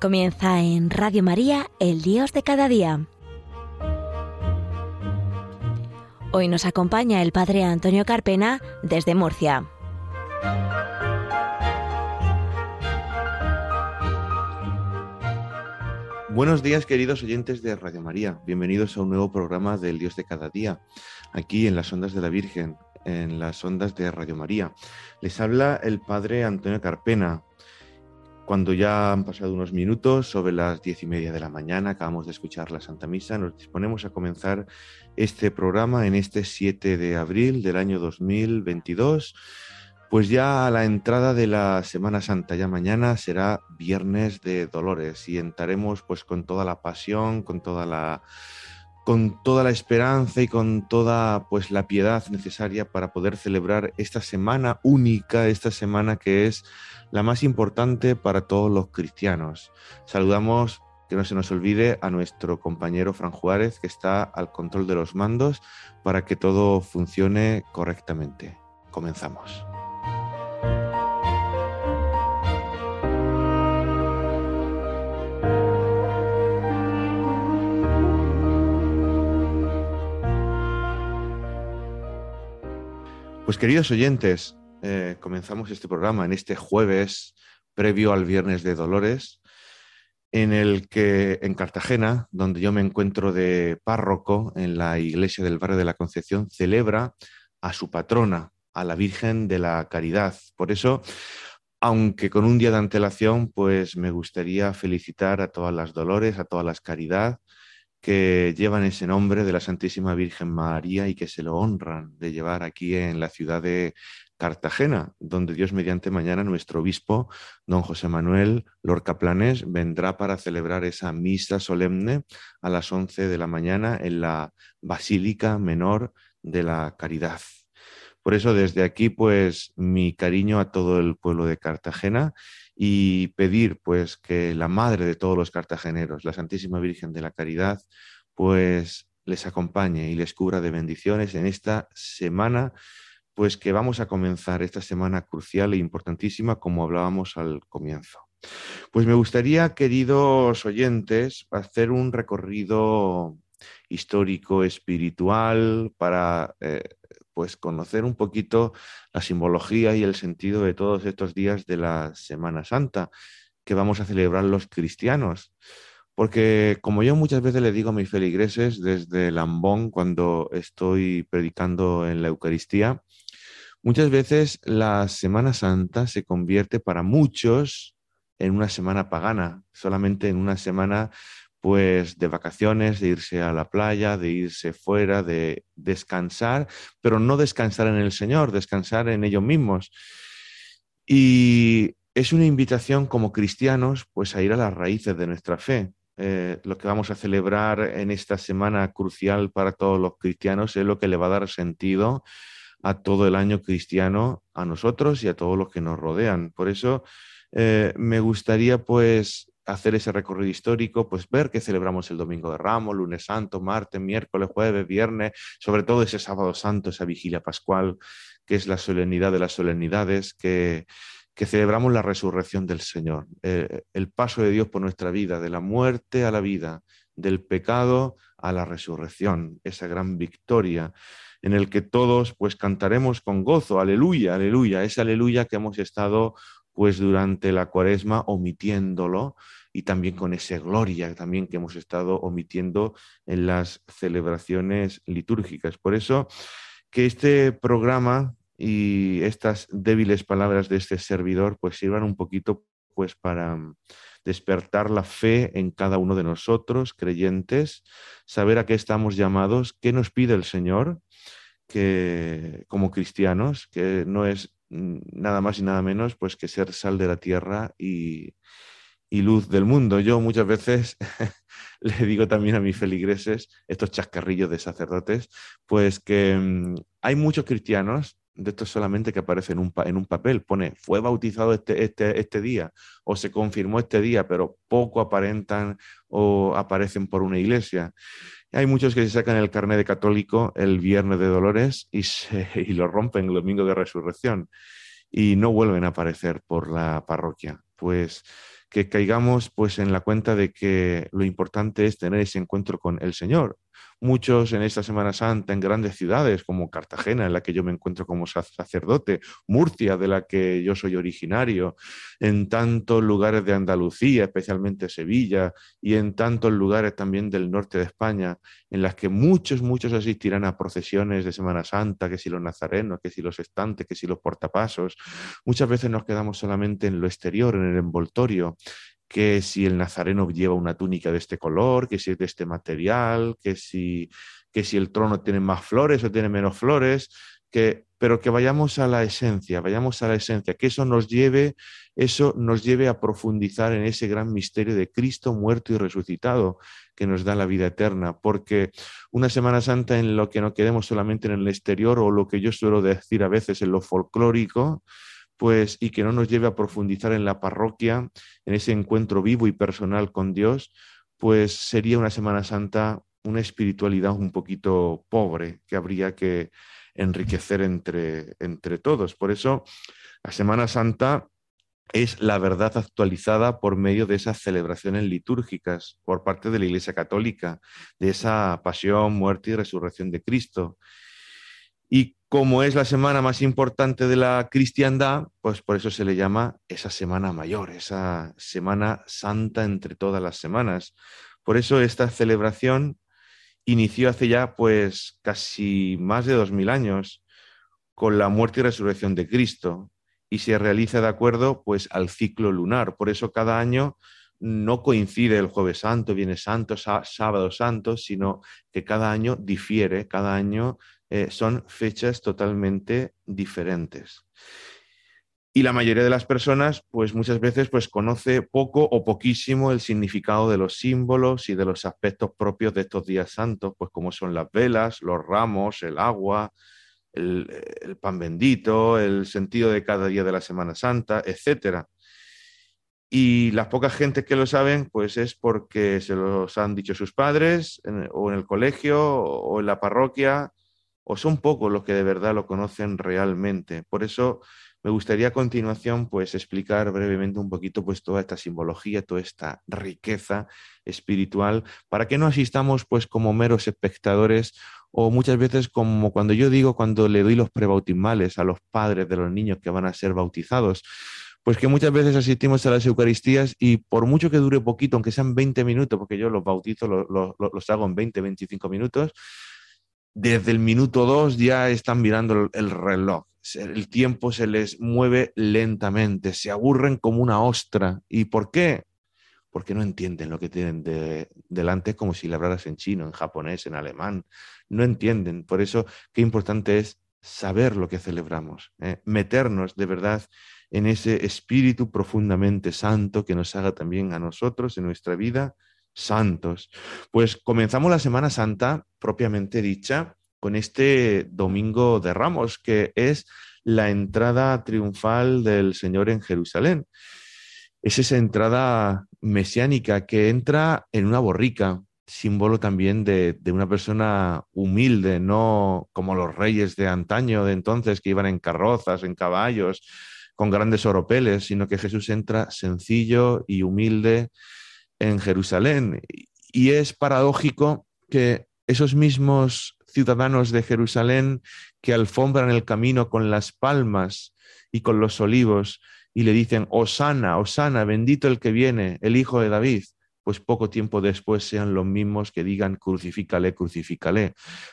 Comienza en Radio María, El Dios de cada día. Hoy nos acompaña el padre Antonio Carpena desde Murcia. Buenos días, queridos oyentes de Radio María. Bienvenidos a un nuevo programa del Dios de cada día, aquí en las ondas de la Virgen, en las ondas de Radio María. Les habla el padre Antonio Carpena. Cuando ya han pasado unos minutos, sobre las 10:30 de la mañana, acabamos de escuchar la Santa Misa, nos disponemos a comenzar este programa en este 7 de abril del año 2022, pues ya a la entrada de la Semana Santa, ya mañana será Viernes de Dolores y entraremos pues con toda la pasión, con toda la esperanza y con toda pues la piedad necesaria para poder celebrar esta semana única, esta semana que es la más importante para todos los cristianos. Saludamos, que no se nos olvide, a nuestro compañero Fran Juárez, que está al control de los mandos para que todo funcione correctamente. Comenzamos. Pues queridos oyentes, comenzamos este programa en este jueves previo al Viernes de Dolores, en el que en Cartagena, donde yo me encuentro de párroco en la iglesia del barrio de la Concepción, celebra a su patrona, a la Virgen de la Caridad. Por eso, aunque con un día de antelación, pues me gustaría felicitar a todas las Dolores, a todas las Caridad, que llevan ese nombre de la Santísima Virgen María y que se lo honran de llevar aquí en la ciudad de Cartagena, donde Dios mediante mañana nuestro obispo, don José Manuel Lorca Planes, vendrá para celebrar esa misa solemne a las 11 de la mañana en la Basílica Menor de la Caridad. Por eso desde aquí pues mi cariño a todo el pueblo de Cartagena y pedir pues que la madre de todos los cartageneros, la Santísima Virgen de la Caridad, pues les acompañe y les cubra de bendiciones en esta semana pues que vamos a comenzar, esta semana crucial e importantísima como hablábamos al comienzo. Pues me gustaría, queridos oyentes, hacer un recorrido histórico, espiritual, para pues conocer un poquito la simbología y el sentido de todos estos días de la Semana Santa que vamos a celebrar los cristianos. Porque como yo muchas veces le digo a mis feligreses desde Lambón cuando estoy predicando en la Eucaristía, muchas veces la Semana Santa se convierte para muchos en una semana pagana, solamente en una semana pues de vacaciones, de irse a la playa, de irse fuera, de descansar, pero no descansar en el Señor, descansar en ellos mismos. Y es una invitación como cristianos pues a ir a las raíces de nuestra fe. Lo que vamos a celebrar en esta semana crucial para todos los cristianos es lo que le va a dar sentido a todo el año cristiano, a nosotros y a todos los que nos rodean. Por eso me gustaría pues hacer ese recorrido histórico, pues ver que celebramos el Domingo de Ramos, Lunes Santo, martes, miércoles, jueves, viernes, sobre todo ese Sábado Santo, esa Vigilia Pascual, que es la solemnidad de las solemnidades, que celebramos la resurrección del Señor, el paso de Dios por nuestra vida, de la muerte a la vida, del pecado a la resurrección, esa gran victoria en el que todos pues cantaremos con gozo, aleluya, aleluya, ese aleluya que hemos estado pues durante la Cuaresma omitiéndolo y también con esa gloria también que hemos estado omitiendo en las celebraciones litúrgicas. Por eso que este programa y estas débiles palabras de este servidor pues sirvan un poquito pues para despertar la fe en cada uno de nosotros, creyentes, saber a qué estamos llamados, qué nos pide el Señor que como cristianos, que no es nada más y nada menos pues que ser sal de la tierra y luz del mundo. Yo muchas veces le digo también a mis feligreses, estos chascarrillos de sacerdotes, pues que hay muchos cristianos, de estos solamente que aparecen en un papel, pone fue bautizado este día o se confirmó este día, pero poco aparentan o aparecen por una iglesia. Hay muchos que se sacan el carné de católico el Viernes de Dolores y lo rompen el Domingo de Resurrección y no vuelven a aparecer por la parroquia. Pues que caigamos pues en la cuenta de que lo importante es tener ese encuentro con el Señor. Muchos en esta Semana Santa en grandes ciudades como Cartagena, en la que yo me encuentro como sacerdote, Murcia, de la que yo soy originario, en tantos lugares de Andalucía, especialmente Sevilla, y en tantos lugares también del norte de España, en las que muchos asistirán a procesiones de Semana Santa, que si los nazarenos, que si los estantes, que si los portapasos. Muchas veces nos quedamos solamente en lo exterior, en el envoltorio, que si el nazareno lleva una túnica de este color, que si es de este material, que si el trono tiene más flores o tiene menos flores, pero que vayamos a la esencia, que eso nos lleve a profundizar en ese gran misterio de Cristo muerto y resucitado, que nos da la vida eterna, porque una Semana Santa en lo que no quedemos solamente en el exterior, o lo que yo suelo decir a veces en lo folclórico, pues, y que no nos lleve a profundizar en la parroquia, en ese encuentro vivo y personal con Dios, pues sería una Semana Santa, una espiritualidad un poquito pobre, que habría que enriquecer entre todos. Por eso, la Semana Santa es la verdad actualizada por medio de esas celebraciones litúrgicas por parte de la Iglesia Católica, de esa pasión, muerte y resurrección de Cristo. Y como es la semana más importante de la cristiandad, pues por eso se le llama esa Semana Mayor, esa Semana Santa entre todas las semanas. Por eso esta celebración inició hace ya pues casi más de 2000 años con la muerte y resurrección de Cristo, y se realiza de acuerdo pues al ciclo lunar. Por eso cada año no coincide el Jueves Santo, Viernes Santo, Sábado Santo, sino que cada año difiere, cada año son fechas totalmente diferentes. Y la mayoría de las personas, pues muchas veces, pues conoce poco o poquísimo el significado de los símbolos y de los aspectos propios de estos días santos, pues como son las velas, los ramos, el agua, el pan bendito, el sentido de cada día de la Semana Santa, etcétera. Y las pocas gentes que lo saben, pues es porque se los han dicho sus padres, o en el colegio, o en la parroquia, o son pocos los que de verdad lo conocen realmente. Por eso me gustaría a continuación pues explicar brevemente un poquito pues toda esta simbología, toda esta riqueza espiritual, para que no asistamos pues como meros espectadores, o muchas veces como cuando le doy los prebautismales a los padres de los niños que van a ser bautizados, pues que muchas veces asistimos a las Eucaristías y por mucho que dure poquito, aunque sean 20 minutos, porque yo los bautizo, los hago en 20, 25 minutos, desde el minuto 2 ya están mirando el reloj, el tiempo se les mueve lentamente, se aburren como una ostra. ¿Y por qué? Porque no entienden lo que tienen delante, como si le hablaras en chino, en japonés, en alemán, no entienden. Por eso qué importante es saber lo que celebramos, meternos de verdad en ese espíritu profundamente santo que nos haga también a nosotros en nuestra vida santos. Pues comenzamos la Semana Santa propiamente dicha con este Domingo de Ramos, que es la entrada triunfal del Señor en Jerusalén. Es esa entrada mesiánica que entra en una borrica, símbolo también de una persona humilde, no como los reyes de antaño, de entonces, que iban en carrozas, en caballos, con grandes oropeles, sino que Jesús entra sencillo y humilde en Jerusalén. Y es paradójico que esos mismos ciudadanos de Jerusalén que alfombran el camino con las palmas y con los olivos y le dicen «Hosana, Hosana, bendito el que viene, el Hijo de David», pues poco tiempo después sean los mismos que digan «Crucifícale, crucifícale».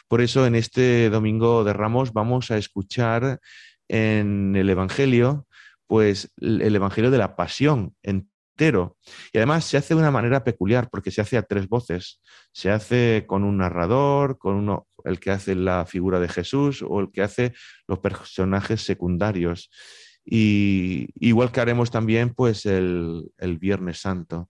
Por eso en este Domingo de Ramos vamos a escuchar en el Evangelio, pues el Evangelio de la Pasión entero. Y además se hace de una manera peculiar, porque se hace a tres voces. Se hace con un narrador, el que hace la figura de Jesús o el que hace los personajes secundarios. Y igual que haremos también pues el Viernes Santo.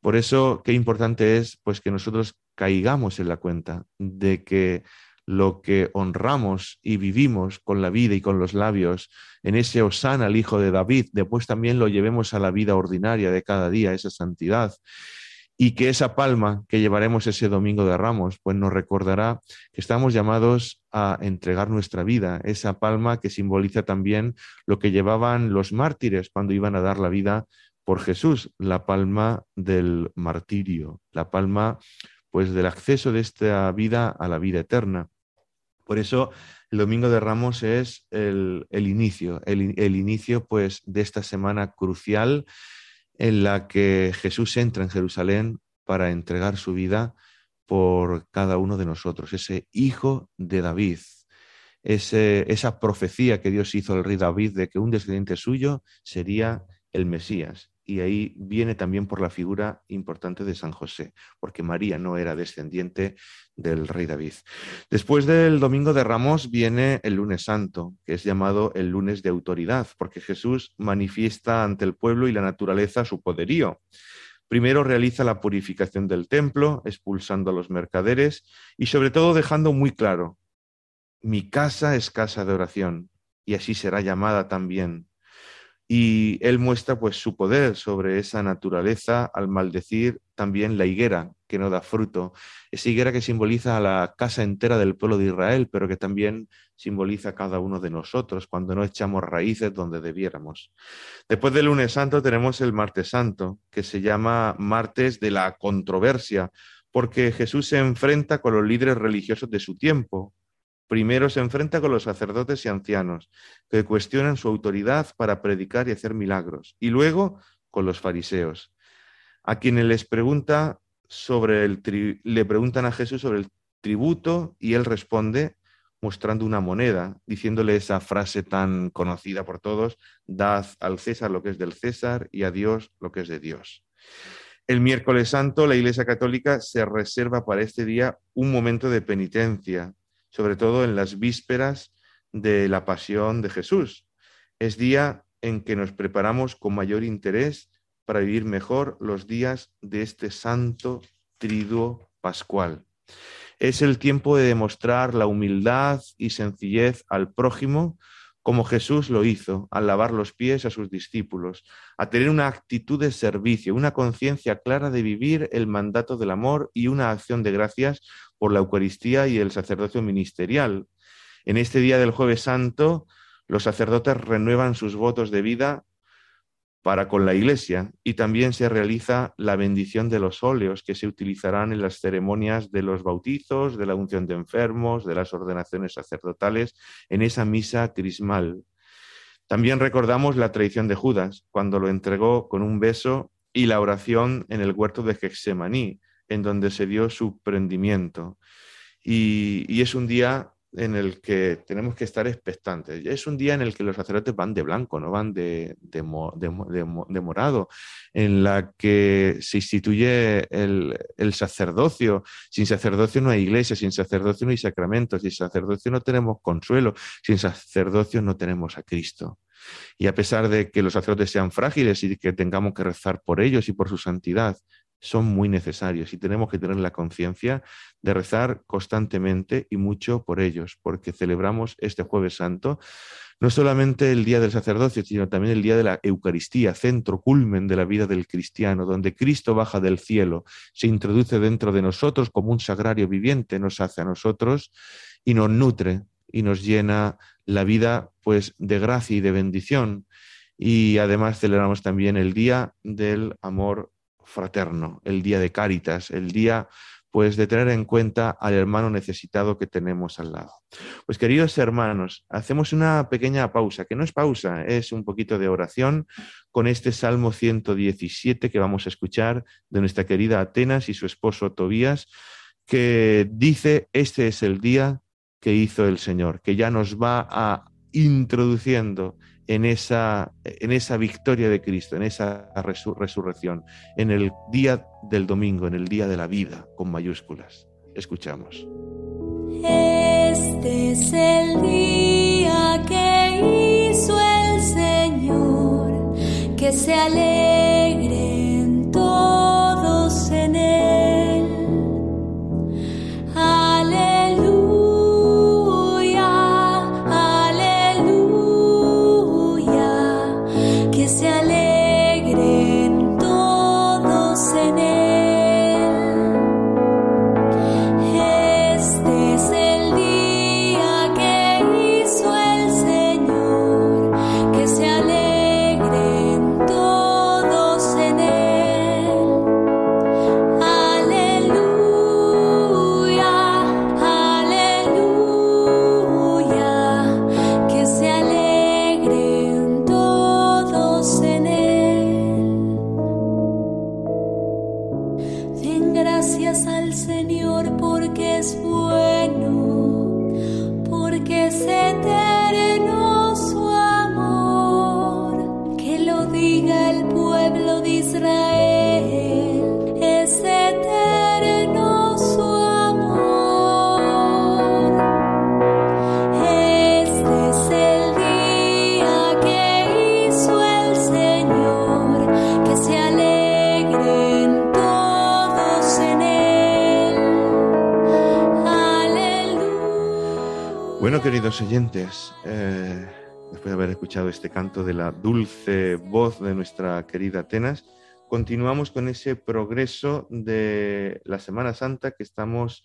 Por eso qué importante es pues que nosotros caigamos en la cuenta de que lo que honramos y vivimos con la vida y con los labios, en ese Hosana al Hijo de David, después también lo llevemos a la vida ordinaria de cada día, esa santidad, y que esa palma que llevaremos ese Domingo de Ramos, pues nos recordará que estamos llamados a entregar nuestra vida, esa palma que simboliza también lo que llevaban los mártires cuando iban a dar la vida por Jesús, la palma del martirio, la palma pues del acceso de esta vida a la vida eterna. Por eso el Domingo de Ramos es el inicio pues de esta semana crucial en la que Jesús entra en Jerusalén para entregar su vida por cada uno de nosotros, ese hijo de David. Esa profecía que Dios hizo al rey David de que un descendiente suyo sería el Mesías. Y ahí viene también por la figura importante de San José, porque María no era descendiente del rey David. Después del Domingo de Ramos viene el Lunes Santo, que es llamado el Lunes de Autoridad, porque Jesús manifiesta ante el pueblo y la naturaleza su poderío. Primero realiza la purificación del templo, expulsando a los mercaderes y sobre todo dejando muy claro: mi casa es casa de oración, y así será llamada también. Y él muestra pues su poder sobre esa naturaleza al maldecir también la higuera que no da fruto, esa higuera que simboliza a la casa entera del pueblo de Israel, pero que también simboliza a cada uno de nosotros cuando no echamos raíces donde debiéramos. Después del Lunes Santo tenemos el Martes Santo, que se llama Martes de la Controversia, porque Jesús se enfrenta con los líderes religiosos de su tiempo. Primero se enfrenta con los sacerdotes y ancianos, que cuestionan su autoridad para predicar y hacer milagros. Y luego con los fariseos, a quienes le preguntan a Jesús sobre el tributo, y él responde mostrando una moneda, diciéndole esa frase tan conocida por todos: dad al César lo que es del César y a Dios lo que es de Dios. El Miércoles Santo, la Iglesia Católica se reserva para este día un momento de penitencia, sobre todo en las vísperas de la Pasión de Jesús. Es día en que nos preparamos con mayor interés para vivir mejor los días de este santo triduo pascual. Es el tiempo de demostrar la humildad y sencillez al prójimo, como Jesús lo hizo al lavar los pies a sus discípulos, a tener una actitud de servicio, una conciencia clara de vivir el mandato del amor y una acción de gracias por la Eucaristía y el sacerdocio ministerial. En este día del Jueves Santo, los sacerdotes renuevan sus votos de vida para con la Iglesia, y también se realiza la bendición de los óleos que se utilizarán en las ceremonias de los bautizos, de la unción de enfermos, de las ordenaciones sacerdotales, en esa misa crismal. También recordamos la traición de Judas, cuando lo entregó con un beso, y la oración en el huerto de Getsemaní, en donde se dio su prendimiento. Y es un día en el que tenemos que estar expectantes. Es un día en el que los sacerdotes van de blanco, no van de morado, en la que se instituye el sacerdocio. Sin sacerdocio no hay iglesia, sin sacerdocio no hay sacramentos, sin sacerdocio no tenemos consuelo, sin sacerdocio no tenemos a Cristo. Y a pesar de que los sacerdotes sean frágiles y que tengamos que rezar por ellos y por su santidad, son muy necesarios y tenemos que tener la conciencia de rezar constantemente y mucho por ellos, porque celebramos este Jueves Santo no solamente el día del sacerdocio, sino también el día de la Eucaristía, centro, culmen de la vida del cristiano, donde Cristo baja del cielo, se introduce dentro de nosotros como un sagrario viviente, nos hace a nosotros y nos nutre y nos llena la vida pues de gracia y de bendición. Y además celebramos también el día del amor fraterno, el día de Cáritas, el día pues de tener en cuenta al hermano necesitado que tenemos al lado. Pues queridos hermanos, hacemos una pequeña pausa, que no es pausa, es un poquito de oración con este Salmo 117 que vamos a escuchar de nuestra querida Atenas y su esposo Tobías, que dice: este es el día que hizo el Señor, que ya nos va a introduciendo en esa victoria de Cristo, en esa resurrección, en el día del domingo, en el día de la vida, con mayúsculas. Escuchamos. Este es el día que hizo el Señor, que se alegren todos en él. Aleluya. Todo Bueno, queridos oyentes, después de haber escuchado este canto de la dulce voz de nuestra querida Atenas, continuamos con ese progreso de la Semana Santa que estamos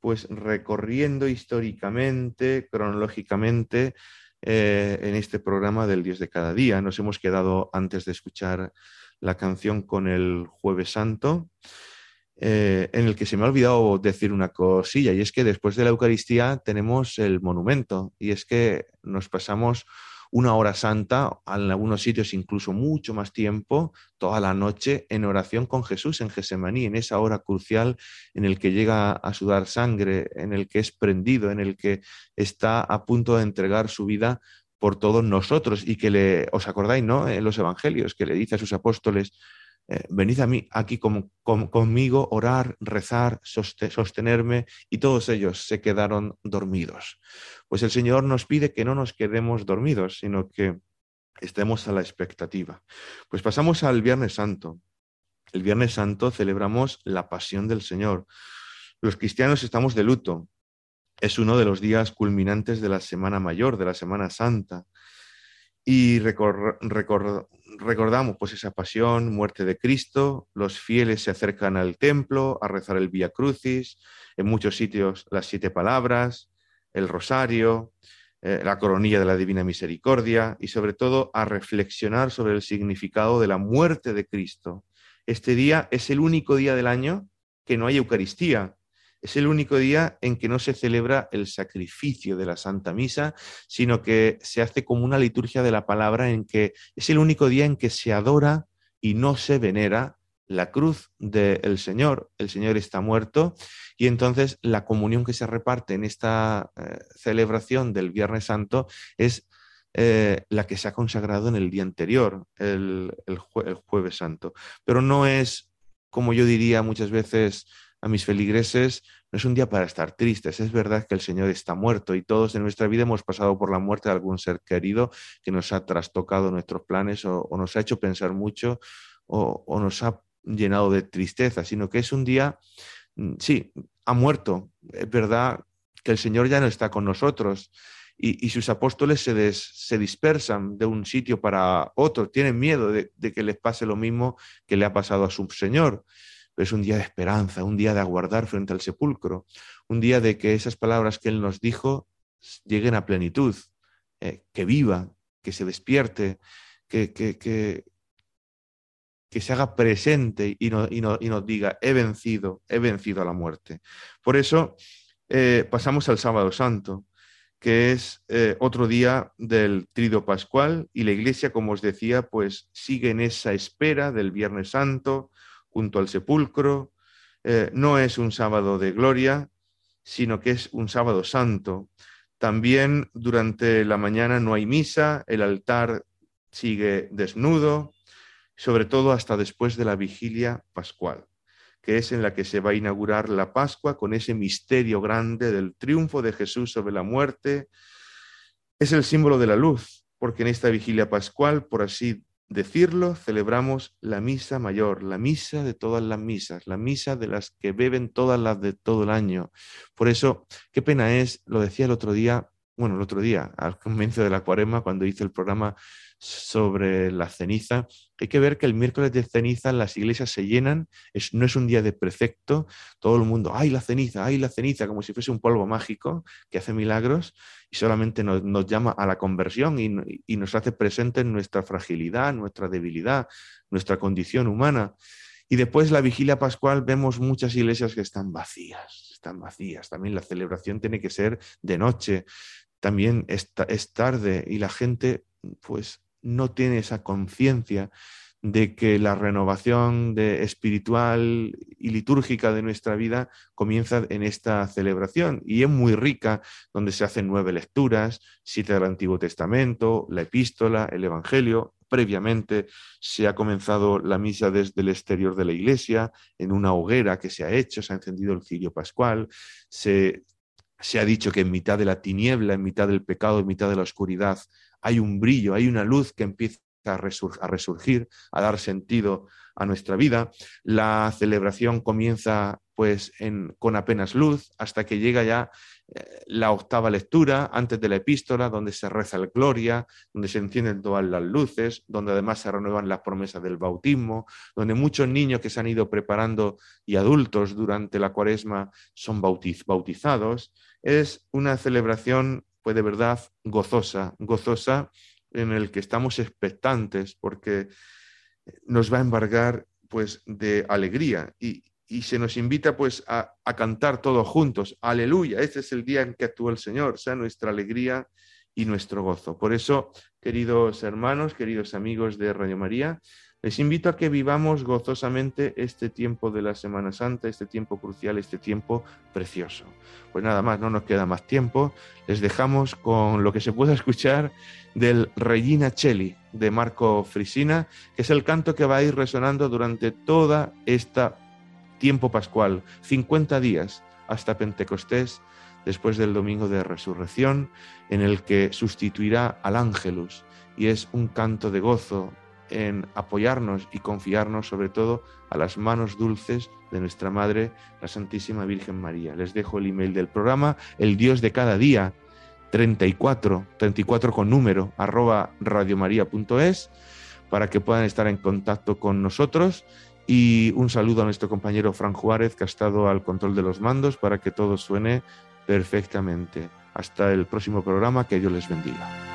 pues recorriendo históricamente, cronológicamente, en este programa del Dios de cada día. Nos hemos quedado antes de escuchar la canción con el Jueves Santo, en el que se me ha olvidado decir una cosilla, y es que después de la Eucaristía tenemos el monumento, y es que nos pasamos una hora santa, en algunos sitios incluso mucho más tiempo, toda la noche en oración con Jesús en Gesemaní, en esa hora crucial en el que llega a sudar sangre, en el que es prendido, en el que está a punto de entregar su vida por todos nosotros, y que os acordáis, ¿no?, en los evangelios, que le dice a sus apóstoles: venid a mí aquí conmigo, orar, rezar, sostenerme, y todos ellos se quedaron dormidos. Pues el Señor nos pide que no nos quedemos dormidos, sino que estemos a la expectativa. Pues pasamos al Viernes Santo. El Viernes Santo celebramos la Pasión del Señor. Los cristianos estamos de luto. Es uno de los días culminantes de la Semana Mayor, de la Semana Santa. Y recordamos pues esa pasión, muerte de Cristo. Los fieles se acercan al templo a rezar el Vía Crucis, en muchos sitios las 7 palabras, el rosario, la coronilla de la Divina Misericordia, y sobre todo a reflexionar sobre el significado de la muerte de Cristo. Este día es el único día del año que no hay Eucaristía. Es el único día en que no se celebra el sacrificio de la Santa Misa, sino que se hace como una liturgia de la palabra, en que es el único día en que se adora y no se venera la cruz del Señor. El Señor está muerto, y entonces la comunión que se reparte en esta celebración del Viernes Santo es la que se ha consagrado en el día anterior, el Jueves Santo. Pero no es, como yo diría muchas veces a mis feligreses, no es un día para estar tristes. Es verdad que el Señor está muerto, y todos en nuestra vida hemos pasado por la muerte de algún ser querido que nos ha trastocado nuestros planes, o nos ha hecho pensar mucho, o nos ha llenado de tristeza, sino que es un día, sí, ha muerto. Es verdad que el Señor ya no está con nosotros, y sus apóstoles se dispersan de un sitio para otro, tienen miedo de que les pase lo mismo que le ha pasado a su Señor. Pero es un día de esperanza, un día de aguardar frente al sepulcro, un día de que esas palabras que Él nos dijo lleguen a plenitud, que viva, que se despierte, que se haga presente y nos diga: he vencido a la muerte. Por eso pasamos al Sábado Santo, que es otro día del Tríodo Pascual, y la Iglesia, como os decía, pues sigue en esa espera del Viernes Santo, junto al sepulcro. No es un sábado de gloria, sino que es un sábado santo. También durante la mañana no hay misa, el altar sigue desnudo, sobre todo hasta después de la vigilia pascual, que es en la que se va a inaugurar la Pascua con ese misterio grande del triunfo de Jesús sobre la muerte. Es el símbolo de la luz, porque en esta vigilia pascual, por así decirlo, celebramos la misa mayor, la misa de todas las misas, la misa de las que beben todas las de todo el año. Por eso, qué pena es, lo decía el otro día, al comienzo de la Cuaresma, cuando hice el programa sobre la ceniza, hay que ver que el miércoles de ceniza las iglesias se llenan, no es un día de precepto, todo el mundo, ¡ay, la ceniza!, como si fuese un polvo mágico que hace milagros, y solamente nos llama a la conversión y nos hace presentes nuestra fragilidad, nuestra debilidad, nuestra condición humana. Y después, la vigilia pascual, vemos muchas iglesias que están vacías. También la celebración tiene que ser de noche, también es tarde, y la gente pues no tiene esa conciencia de que la renovación espiritual y litúrgica de nuestra vida comienza en esta celebración, y es muy rica, donde se hacen 9 lecturas, 7 del Antiguo Testamento, la Epístola, el Evangelio. Previamente se ha comenzado la misa desde el exterior de la iglesia, en una hoguera que se ha hecho, se ha encendido el cirio pascual, se ha dicho que en mitad de la tiniebla, en mitad del pecado, en mitad de la oscuridad, hay un brillo, hay una luz que empieza a resurgir, a dar sentido a nuestra vida. La celebración comienza pues con apenas luz, hasta que llega ya la octava lectura antes de la epístola, donde se reza el Gloria, donde se encienden todas las luces, donde además se renuevan las promesas del bautismo, donde muchos niños que se han ido preparando y adultos durante la Cuaresma son bautizados. Es una celebración, pues, de verdad gozosa, gozosa, en el que estamos expectantes, porque nos va a embargar, pues, de alegría, y se nos invita, pues, a cantar todos juntos. Aleluya, este es el día en que actúa el Señor, o sea, nuestra alegría y nuestro gozo. Por eso, queridos hermanos, queridos amigos de Radio María, les invito a que vivamos gozosamente este tiempo de la Semana Santa, este tiempo crucial, este tiempo precioso. Pues nada más, no nos queda más tiempo. Les dejamos con lo que se pueda escuchar del Regina Coeli de Marco Frisina, que es el canto que va a ir resonando durante toda esta tiempo pascual, 50 días hasta Pentecostés, después del Domingo de Resurrección, en el que sustituirá al Ángelus, y es un canto de gozo en apoyarnos y confiarnos sobre todo a las manos dulces de nuestra Madre, la Santísima Virgen María. Les dejo el email del programa, El Dios de cada día, 34 con número, @radiomaria.es, para que puedan estar en contacto con nosotros. Y un saludo a nuestro compañero Fran Juárez, que ha estado al control de los mandos para que todo suene perfectamente. Hasta el próximo programa, que Dios les bendiga.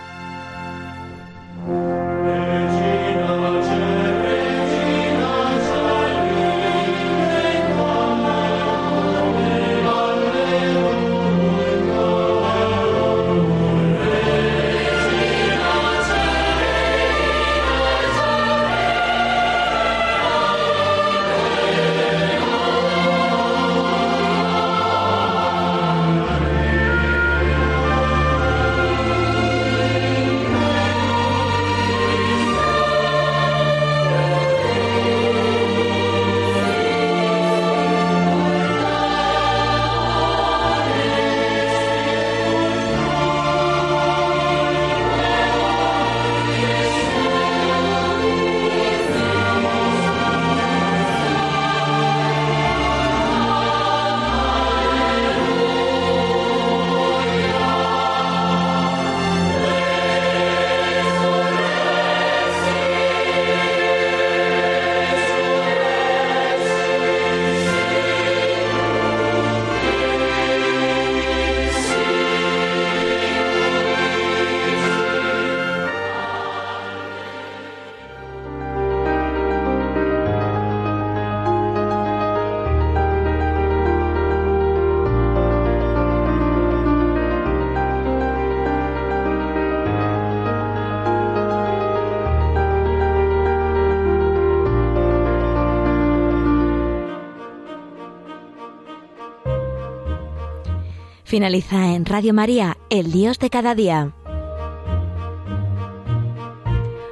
Finaliza en Radio María, El Dios de cada día.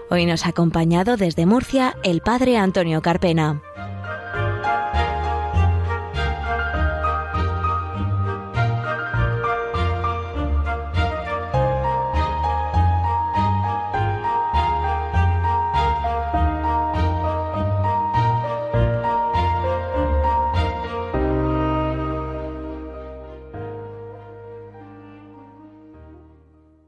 Hoy nos ha acompañado desde Murcia el padre Antonio Carpena.